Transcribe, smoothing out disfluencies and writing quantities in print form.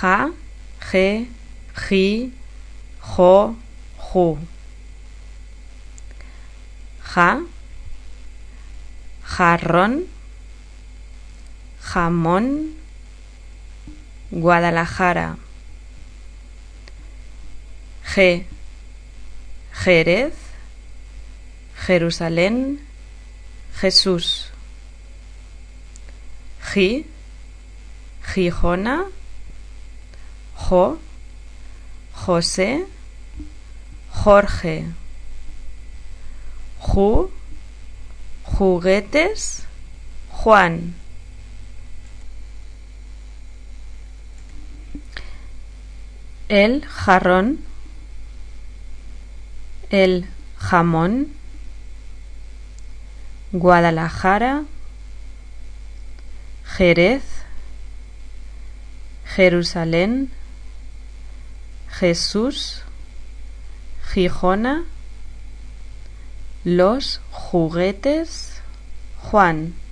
ha, he, hi, ho, hu. Ja, jarrón, jamón, Guadalajara. G, Jerez, Jerusalén, Jesús. Gi, Gijona, Jo, José, Jorge. Ju, juguetes, Juan. El jarrón, el jamón, Guadalajara, Jerez, Jerusalén, Jesús, Gijona, los juguetes, Juan.